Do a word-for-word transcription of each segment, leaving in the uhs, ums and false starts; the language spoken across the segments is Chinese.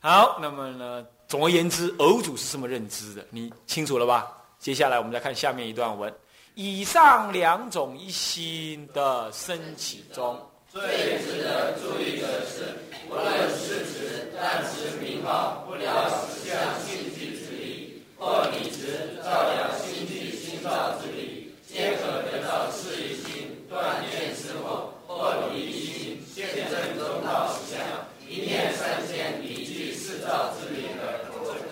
好，那么呢，总而言之，偶主是这么认知的，你清楚了吧？接下来我们来看下面一段文：以上两种一心的升起中，最值得注意的是，无论是指暂时名号不了实相性具之理，或理直照了心具心照之理，皆可得到是一心，断见实我，或离一心，见证中道实相，一念三千离具四照之理的过程。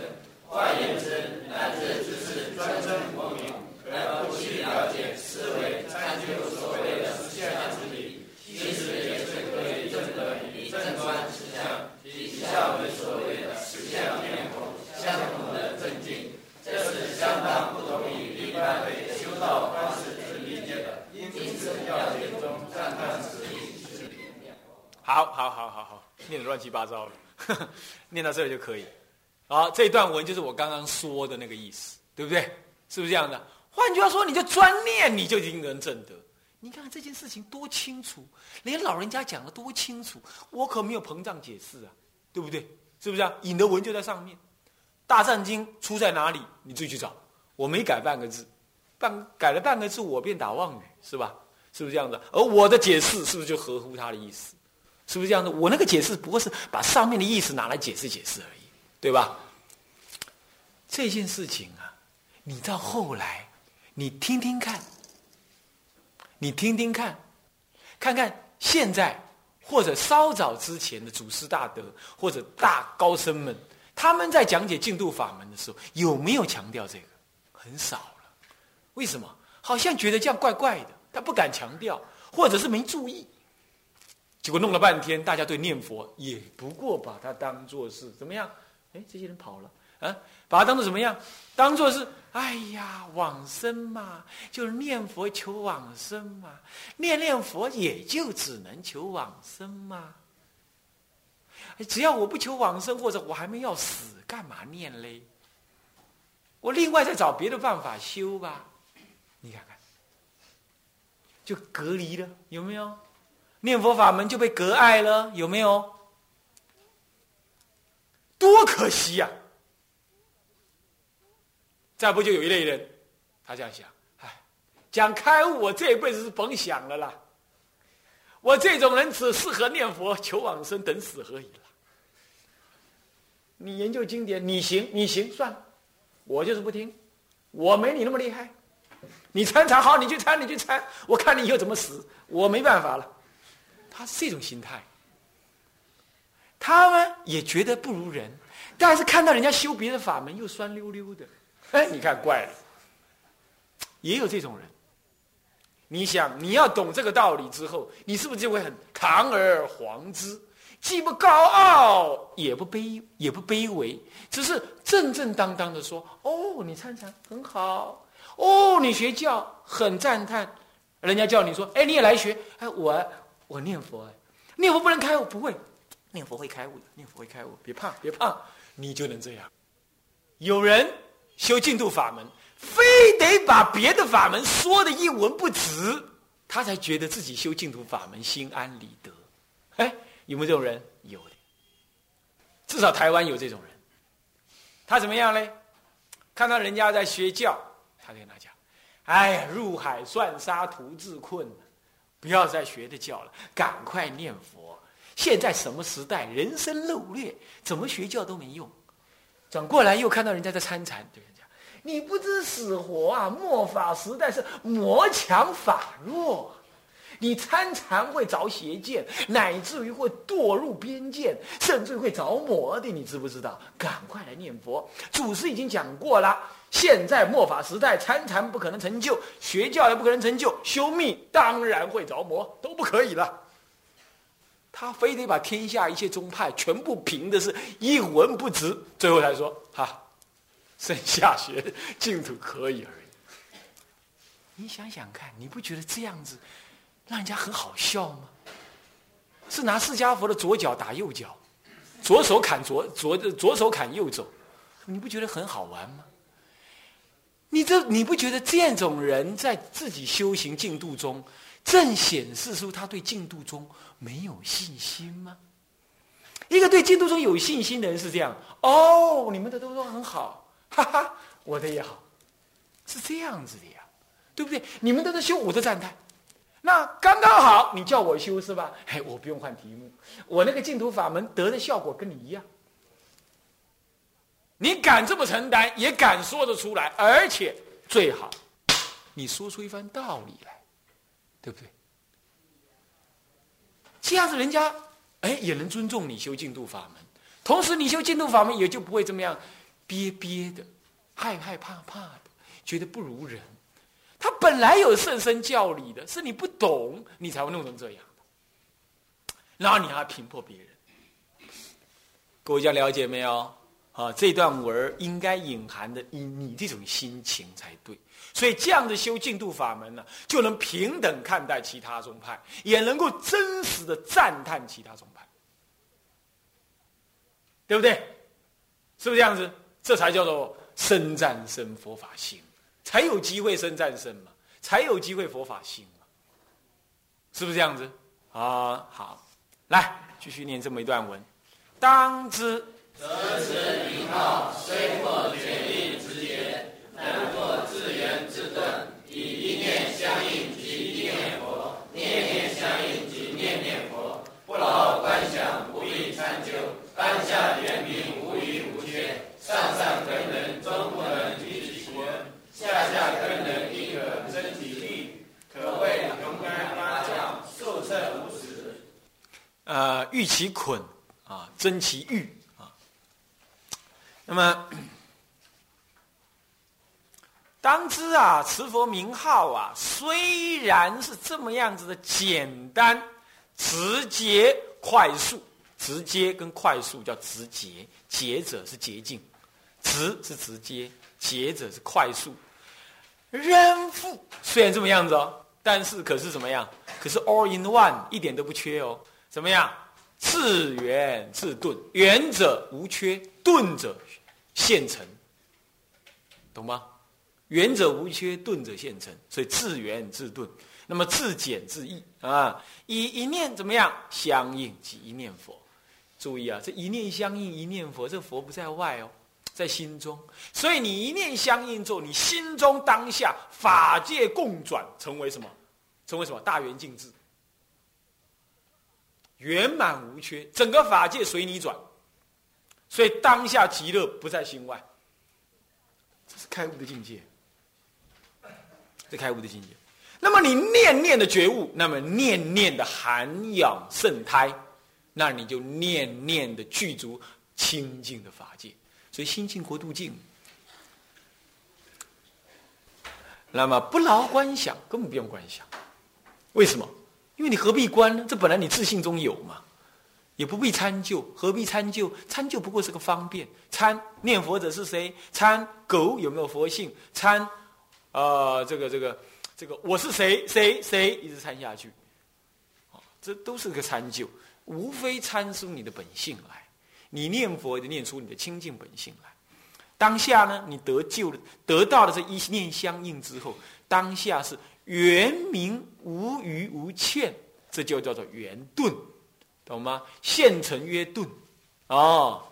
换言之，乃至只是专称佛名，而不去了解思维参究所谓的实相之理，其实也是可以证得以正观实相，以下为所谓的实相面孔相同的正境，这是相当不同于一般的修道方式之理解的，因此要解中赞叹实义之理。好好好好好，念得乱七八糟了，呵呵念到这里就可以。好，这一段文就是我刚刚说的那个意思，对不对？是不是这样的？换句话说，你就专念，你就已经能证得。你看这件事情多清楚，连老人家讲的多清楚，我可没有膨胀解释啊，对不对？是不是啊？引的文就在上面，《大藏经》出在哪里？你自己去找，我没改半个字，半改了半个字，我便打妄语，是吧？是不是这样的？而我的解释是不是就合乎他的意思？是不是这样的？我那个解释不过是把上面的意思拿来解释解释而已。对吧？这件事情啊，你到后来，你听听看，你听听看，看看现在或者稍早之前的祖师大德或者大高僧们，他们在讲解净土法门的时候，有没有强调这个？很少了。为什么？好像觉得这样怪怪的，他不敢强调，或者是没注意。结果弄了半天，大家对念佛也不过把它当作是怎么样？哎，这些人跑了啊！把它当作怎么样？当作是哎呀，往生嘛，就是念佛求往生嘛，念念佛也就只能求往生嘛。只要我不求往生，或者我还没要死，干嘛念嘞？我另外再找别的办法修吧。你看看，就隔离了，有没有？念佛法门就被隔碍了，有没有？多可惜呀、啊！再不就有一类人，他这样想：哎，讲开悟，我这一辈子是甭想了啦。我这种人只适合念佛、求往生、等死而已了。你研究经典，你行，你行，算了，我就是不听，我没你那么厉害。你参禅好，你去参，你去参，我看你以后怎么死，我没办法了。他是这种心态。他们也觉得不如人，但是看到人家修别的法门又酸溜溜的，哎，你看怪了。也有这种人。你想，你要懂这个道理之后，你是不是就会很堂而皇之，既不高傲，也不卑，也不卑微，只是正正当当的说：哦，你参禅很好，哦，你学教很赞叹。人家叫你说：哎，你也来学？哎，我我念佛，哎，念佛不能开悟，不会。念佛会开悟的，念佛会开悟，别怕，别怕，你就能这样。有人修净土法门，非得把别的法门说的一文不值，他才觉得自己修净土法门心安理得。哎，有没有这种人？有的，至少台湾有这种人。他怎么样呢？看到人家在学教，他就跟他讲：“哎呀，入海算沙徒自困，不要再学的教了，赶快念佛。”现在什么时代，人生漏略，怎么学教都没用。转过来又看到人家在参禅，对人家：你不知死活啊！末法时代是魔强法弱，你参禅会着邪见，乃至于会堕入边见，甚至会着魔的，你知不知道？赶快来念佛！祖师已经讲过了，现在末法时代，参禅不可能成就，学教也不可能成就，修密当然会着魔，都不可以了。他非得把天下一切宗派全部评的是一文不值，最后才说：“哈，剩下学净土可以而已。”你想想看，你不觉得这样子让人家很好笑吗？是拿释迦佛的左脚打右脚，左手砍左左左手砍右手，你不觉得很好玩吗？你这你不觉得这种人在自己修行进度中，正显示出他对净土宗没有信心吗？一个对净土宗有信心的人是这样，哦，你们的都都很好，哈哈，我的也好，是这样子的呀，对不对？你们都在修，我都赞叹，那刚刚好，你叫我修是吧？嘿，我不用换题目，我那个净土法门得的效果跟你一样。你敢这么承担，也敢说得出来，而且最好，你说出一番道理来，对不对？这样子人家哎也能尊重你修净土法门，同时你修净土法门也就不会这么样憋憋的、害害怕怕的，觉得不如人。他本来有甚深教理的，是你不懂，你才会弄成这样的。然后你还评破别人，各位这样了解没有？啊，这段文应该隐含的你你这种心情才对，所以这样的修净土法门呢、啊，就能平等看待其他宗派，也能够真实的赞叹其他宗派，对不对？是不是这样子？这才叫做深赞深佛法心，才有机会深赞深嘛，才有机会佛法心嘛，是不是这样子？啊，好，来继续念这么一段文，当知。则持名号，虽破决定直觉，难破自圆自顿。以一念相应即一念佛，念念相应即念念佛。不劳观想，不必参究，当下圆明，无余无缺。上上根人终不能居其根，下下根人亦可增其力，可谓穷根八将，受胜无始。呃，欲其捆啊，增其欲。那么，当知啊，持佛名号啊，虽然是这么样子的简单、直接、快速，直接跟快速叫直捷，捷者是捷径，直是直接，捷者是快速。仍复虽然这么样子哦，但是可是怎么样？可是 all in one 一点都不缺哦，怎么样？自圆自顿，圆者无缺，顿者现成，懂吗？圆者无缺，顿者现成，所以自圆自顿。那么自简自易啊，以一念怎么样相应即一念佛。注意啊，这一念相应一念佛，这佛不在外哦，在心中。所以你一念相应之后，你心中当下法界共转，成为什么？成为什么？大圆净智。圆满无缺，整个法界随你转，所以当下极乐不在心外，这是开悟的境界，这开悟的境界。那么你念念的觉悟，那么念念的涵养圣胎，那你就念念的具足清净的法界，所以心净国度净。那么不劳观想，根本不用观想，为什么？因为你何必观呢？这本来你自信中有嘛，也不必参究。何必参究？参究不过是个方便。参念佛者是谁？参狗有没有佛性？参呃，这个这个这个我是谁谁谁，一直参下去，哦，这都是个参究，无非参出你的本性来。你念佛就念出你的清净本性来。当下呢，你得救了，得到了这一念相应之后，当下是圆明无余无欠，这就叫做圆顿，懂吗？现成曰顿，哦，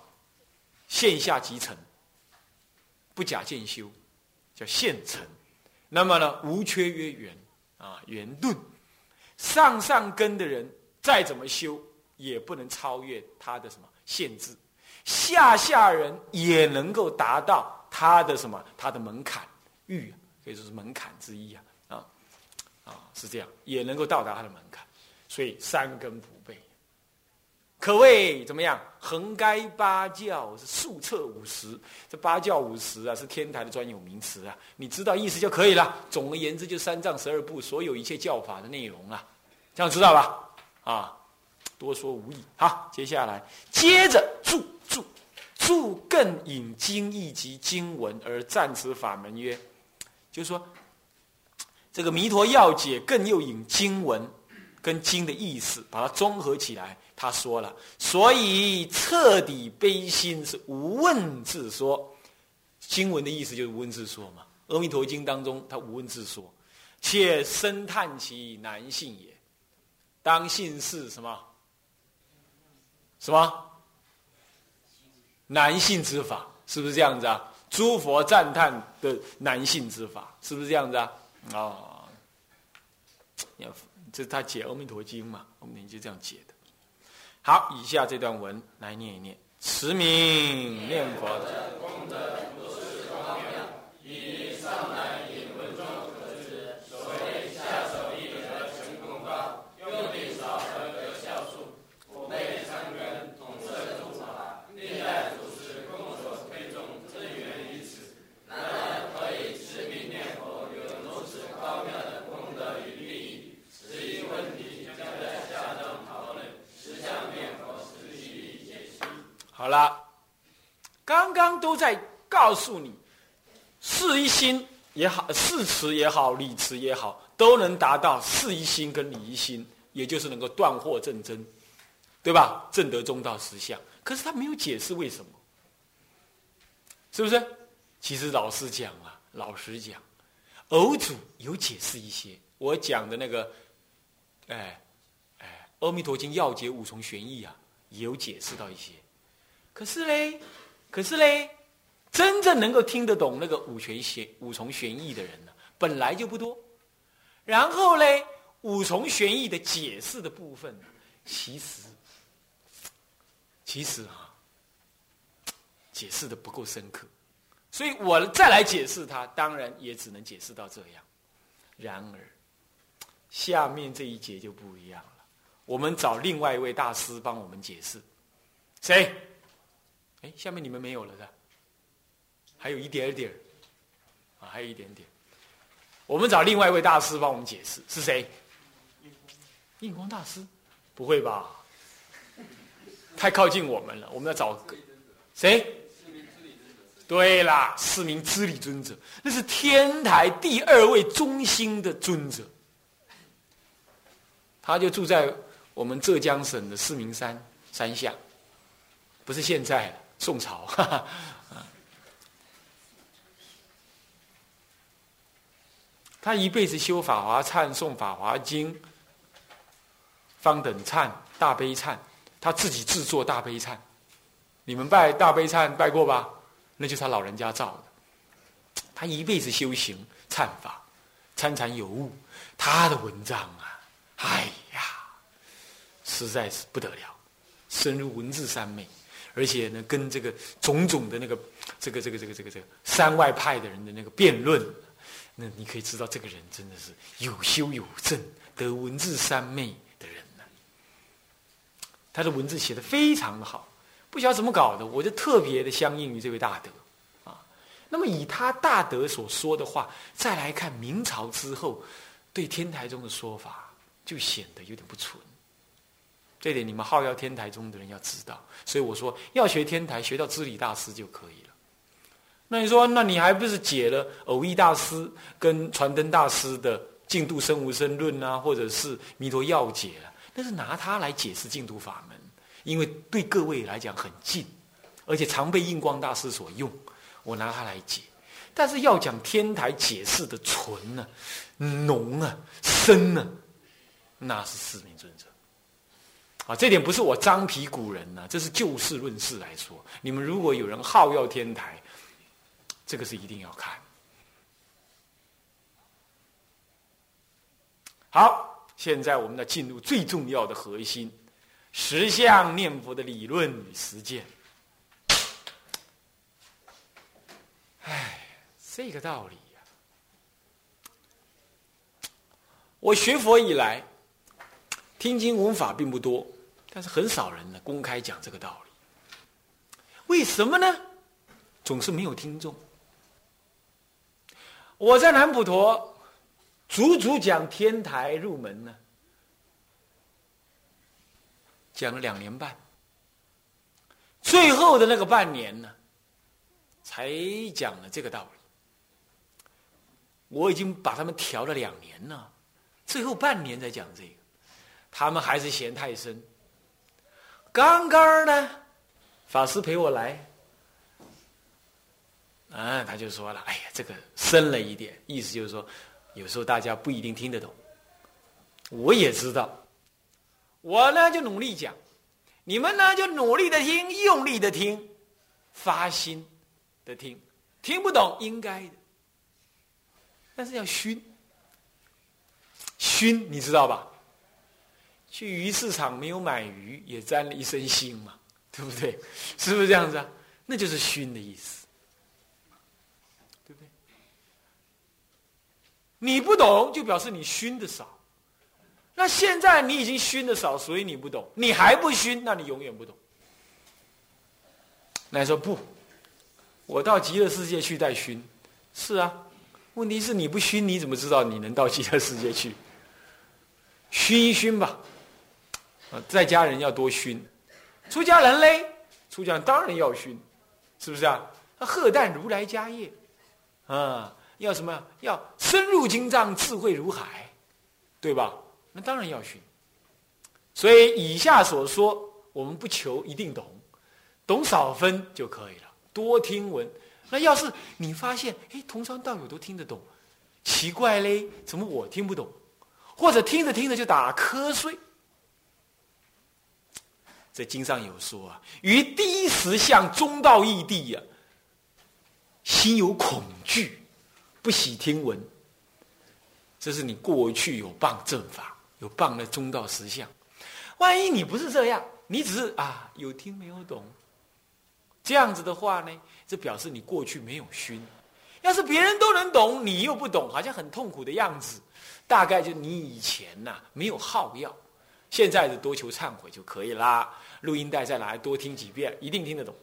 现下即成，不假见修，叫现成。那么呢，无缺曰圆啊，圆顿。上上根的人再怎么修，也不能超越他的什么限制；下下人也能够达到他的什么他的门槛欲，可以说是门槛之一啊。啊，是这样，也能够到达他的门槛，所以三根普被，可谓怎么样？横该八教是数彻五十，这八教五十啊，是天台的专有名词啊，你知道意思就可以了。总而言之，就三藏十二部所有一切教法的内容啊，这样知道吧？啊，多说无益。好，接下来接着注注注更引经义及经文而赞此法门曰，就是说。这个弥陀要解更又引经文跟经的意思把它综合起来，他说了，所以彻底悲心是无问自说，经文的意思就是无问自说嘛，阿弥陀经当中他无问自说，且深叹其难信也，当信是什么什么难信之法，是不是这样子啊？诸佛赞叹的难信之法，是不是这样子啊？哦，这是他解《阿弥陀经》嘛，我们就这样解的。好，以下这段文来念一念：持名念佛的功德如是光亮，以上来引文中可知。所谓下手易得成功法，用力少而得效数。我辈三人统摄诸法，历代祖师共所推崇，真源于此。男人可以持名念佛，有如此高妙的功德与利益。十一问题将在下章讨论，十相念佛十一力解析。好了，刚刚都在告诉你。事一心也好，事持也好，理持也好，都能达到事一心跟理一心，也就是能够断惑正真，对吧？正得中道实相。可是他没有解释为什么，是不是？其实老实讲啊，老实讲，偶主有解释一些。我讲的那个，哎哎，《阿弥陀经要解五重玄义》啊，也有解释到一些。可是嘞，可是嘞。真正能够听得懂那个五权玄五重玄义的人呢、啊，本来就不多。然后呢，五重玄义的解释的部分呢、啊，其实其实啊，解释的不够深刻，所以我再来解释它，当然也只能解释到这样。然而，下面这一节就不一样了，我们找另外一位大师帮我们解释。谁？哎，下面你们没有了是吧？还有一点点啊，还有一点点。我们找另外一位大师帮我们解释，是谁？印光大师？不会吧？太靠近我们了，我们要找谁？对啦，四名知理尊者，那是天台第二位中兴的尊者，他就住在我们浙江省的四明山山下，不是现在了，宋朝。哈哈他一辈子修法华忏、诵法华经、方等忏、大悲忏，他自己制作大悲忏。你们拜大悲忏拜过吧？那就是他老人家造的。他一辈子修行忏法，参禅有悟。他的文章啊，哎呀，实在是不得了，深入文字三昧，而且呢，跟这个种种的那个这个这个这个这个这个山外派的人的那个辩论。那你可以知道，这个人真的是有修有证、得文字三昧的人呢、啊。他的文字写得非常的好，不晓得怎么搞的，我就特别的相应于这位大德啊。那么以他大德所说的话，再来看明朝之后对天台宗的说法，就显得有点不纯。这点你们好要天台宗的人要知道。所以我说，要学天台，学到知理大师就可以了。那你说，那你还不是解了偶义大师跟传灯大师的《净度生无生论》啊，或者是《弥陀要解》啊？那是拿它来解释净土法门，因为对各位来讲很近，而且常被印光大师所用，我拿它来解。但是要讲天台解释的纯啊、浓啊、深啊，那是四明尊者。啊，这点不是我张皮古人啊，这是就事论事来说。你们如果有人好要天台，这个是一定要看。好，现在我们要进入最重要的核心，十相念佛的理论与实践。哎，这个道理呀、啊，我学佛以来，听经闻法并不多，但是很少人呢公开讲这个道理。为什么呢？总是没有听众。我在南普陀足足讲天台入门呢，讲了两年半，最后的那个半年呢，才讲了这个道理。我已经把他们调了两年了，最后半年才讲这个，他们还是嫌太深。刚刚呢，法师陪我来，啊，他就说了，哎呀，这个深了一点，意思就是说，有时候大家不一定听得懂。我也知道，我呢就努力讲，你们呢就努力的听，用力的听，发心的听，听不懂应该的，但是要熏，熏你知道吧？去鱼市场没有买鱼，也沾了一身腥嘛，对不对？是不是这样子啊？那就是熏的意思，对不对？你不懂就表示你熏的少，那现在你已经熏的少，所以你不懂，你还不熏，那你永远不懂。那你说不，我到极乐世界去带熏，是啊，问题是你不熏，你怎么知道你能到极乐世界去？熏一熏吧。在家人要多熏，出家人嘞，出家人当然要熏，是不是啊？他荷担如来家业，啊，要什么？要深入经藏，智慧如海，对吧？那当然要熏。所以以下所说，我们不求一定懂，懂少分就可以了，多听闻。那要是你发现，哎，同窗道友都听得懂，奇怪嘞，怎么我听不懂？或者听着听着就打瞌睡。这经上有说啊，于第一实相中道义谛啊，心有恐惧，不喜听闻。这是你过去有谤正法，有谤了中道实相。万一你不是这样，你只是啊有听没有懂，这样子的话呢，这表示你过去没有熏。要是别人都能懂，你又不懂，好像很痛苦的样子，大概就你以前呐、啊、没有好药。现在是多求忏悔就可以啦，录音带再来多听几遍，一定听得懂，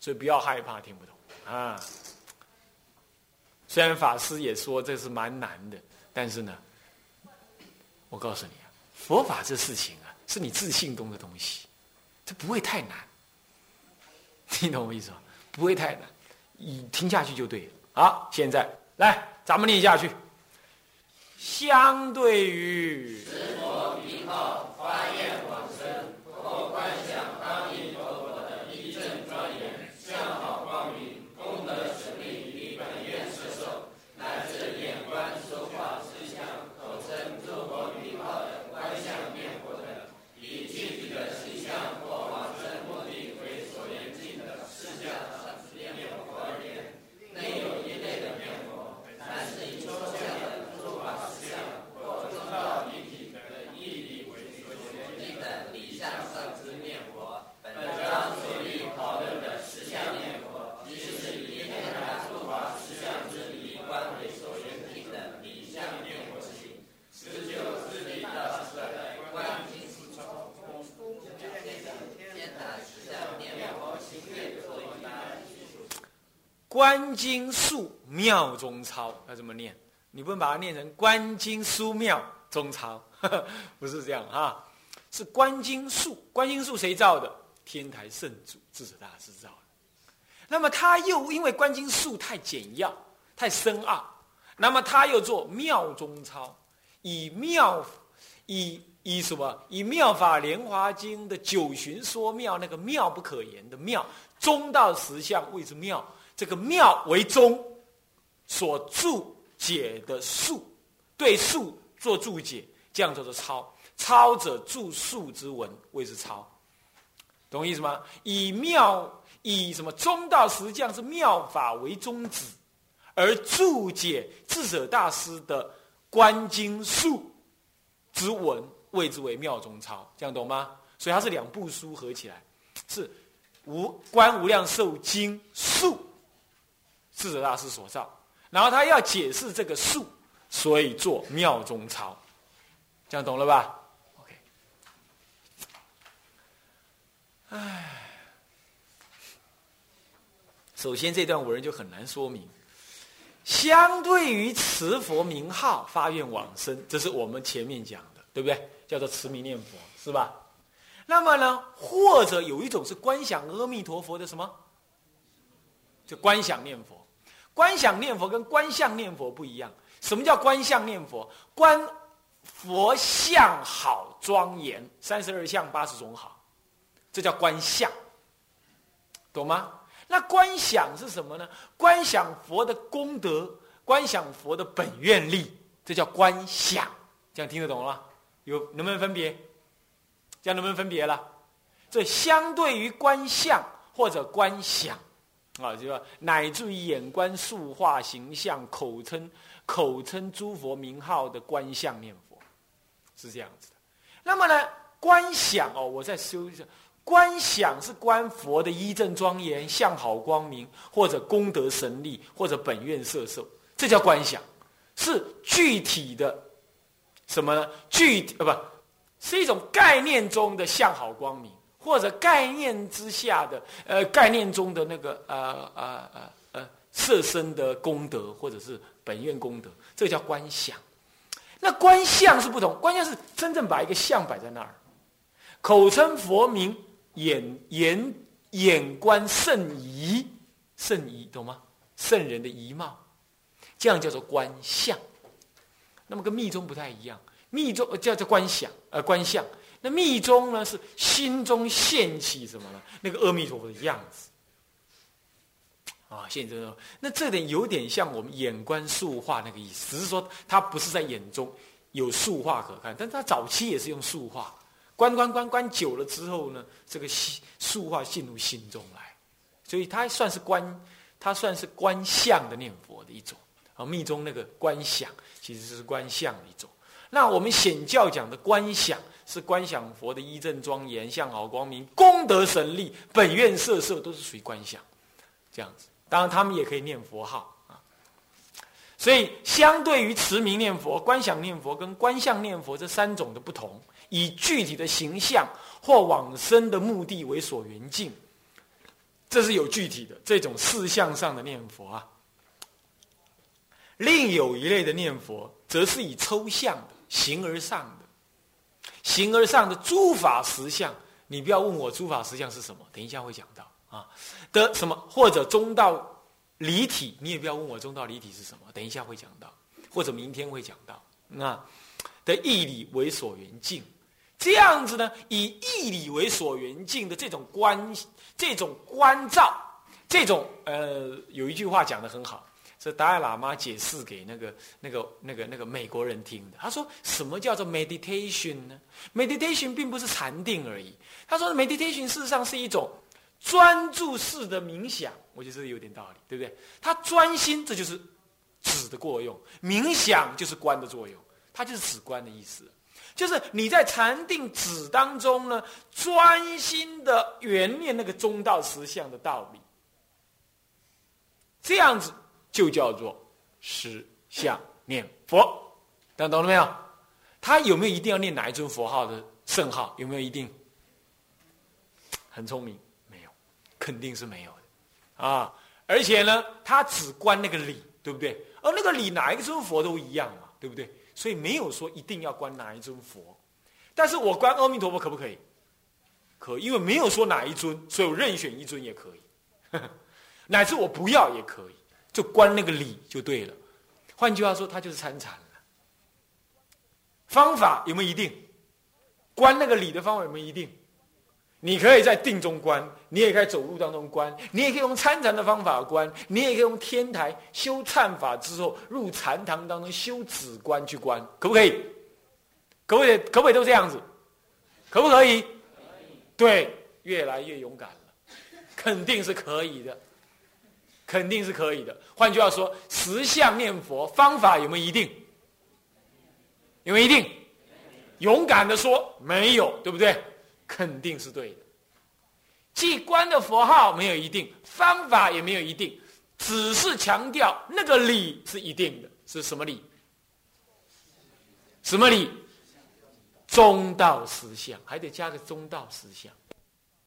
所以不要害怕听不懂啊。虽然法师也说这是蛮难的，但是呢，我告诉你啊，佛法这事情啊，是你自信中的东西，这不会太难，你懂我意思吗？不会太难，你听下去就对了。好，现在来咱们念下去。相对于十佛名号发愿往生，后观想当应佛果的一正庄严相好光明功德神力于本愿摄受，乃至眼观说话之相口称诸佛名号的观相念佛等，以具体的实相或往生目的为所缘境的事项上之念佛而言，内有一类的念佛，乃是以说相观经述妙中钞，要怎么念？你不能把它念成观经书妙中钞，不是这样啊，是观经述。观经述谁造的？天台圣主智者大师造的。那么他又因为观经述太简要、太深奥，那么他又做妙中钞，以妙以以什么？以妙法莲华经的九旬说妙，那个妙不可言的妙，中道实相谓之妙。这个妙为中所注解的述，对述做注解，这样叫做抄。抄者注述之文，谓之抄，懂我意思吗？以妙以什么中道实相是妙法为宗旨，而注解智者大师的观经述之文，谓之为妙中抄，这样懂吗？所以它是两部书合起来，是无观无量寿经述。智者大师所造，然后他要解释这个数，所以做妙中钞，这样懂了吧 ？OK。唉，首先这段文就很难说明。相对于持佛名号发愿往生，这是我们前面讲的，对不对？叫做持名念佛，是吧？那么呢，或者有一种是观想阿弥陀佛的什么，就观想念佛。观想念佛跟观相念佛不一样。什么叫观相念佛？观佛相好庄严，三十二相八十种好，这叫观相，懂吗？那观想是什么呢？观想佛的功德，观想佛的本愿力，这叫观想。这样听得懂了吗？有能不能分别？这样能不能分别了？这相对于观相或者观想啊，就说乃至于眼观塑化形象，口称口称诸佛名号的观相念佛，是这样子的。那么呢，观想哦，我再修一下，观想是观佛的依正庄严、相好光明，或者功德神力，或者本愿色受，这叫观想，是具体的什么呢？具体啊，不是一种概念中的相好光明。或者概念之下的，呃，概念中的那个，呃呃呃呃，色身的功德，或者是本愿功德，这个叫观相。那观相是不同，观相是真正把一个相摆在那儿，口称佛名，眼眼眼观圣仪，圣仪懂吗？圣人的仪貌，这样叫做观相。那么跟密宗不太一样，密宗叫做观想，呃，观相。那密宗呢是心中现起什么呢？那个阿弥陀佛的样子啊，现起那这点有点像我们眼观塑化那个意思，只是说他不是在眼中有塑化可看，但他早期也是用塑化观观观观久了之后呢，这个塑化进入心中来，所以他算是观，他算是观相的念佛的一种啊。密宗那个观想其实就是观相的一种。那我们显教讲的观想，是观想佛的依正庄严、相好光明、功德神力、本愿色受，都是属于观想，这样子。当然，他们也可以念佛号啊。所以，相对于持名念佛、观想念佛跟观相念佛这三种的不同，以具体的形象或往生的目的为所缘境，这是有具体的这种事项上的念佛啊。另有一类的念佛，则是以抽象的、形而上的。形而上的诸法实相，你不要问我诸法实相是什么，等一下会讲到啊的什么，或者中道离体，你也不要问我中道离体是什么，等一下会讲到，或者明天会讲到。那的义理为所缘境，这样子呢，以义理为所缘境的这种观、这种观照、这种呃，有一句话讲得很好。这达赖喇嘛解释给那个、那个、那个、那个美国人听的。他说：“什么叫做 meditation 呢 ？meditation 并不是禅定而已。他说 meditation 事实上是一种专注式的冥想。我觉得这有点道理，对不对？他专心，这就是止的作用；冥想就是观的作用，它就是止观的意思。就是你在禅定止当中呢，专心的圆念那个中道实相的道理，这样子。”就叫做实相念佛，大家懂了没有？他有没有一定要念哪一尊佛号的圣号？有没有一定？很聪明，没有，肯定是没有的啊！而且呢，他只观那个理，对不对？而那个理哪一尊佛都一样嘛，对不对？所以没有说一定要观哪一尊佛。但是我观阿弥陀佛可不可以？可以，因为没有说哪一尊，所以我任选一尊也可以，呵呵，乃至我不要也可以。就观那个理就对了，换句话说，它就是参禅了。方法有没有一定？观那个理的方法有没有一定？你可以在定中观，你也可以走路当中观，你也可以用参禅的方法观，你也可以用天台修禅法之后入禅堂当中修止观去观，可不可以？可不可以？可不可以都这样子？可不可以？可以。对，越来越勇敢了，肯定是可以的。肯定是可以的。换句话说，实相念佛方法有没有一定？有没有一定？勇敢的说没有，对不对？肯定是对的。既观的佛号没有一定，方法也没有一定，只是强调那个理是一定的。是什么理？什么理？中道实相，还得加个中道实相。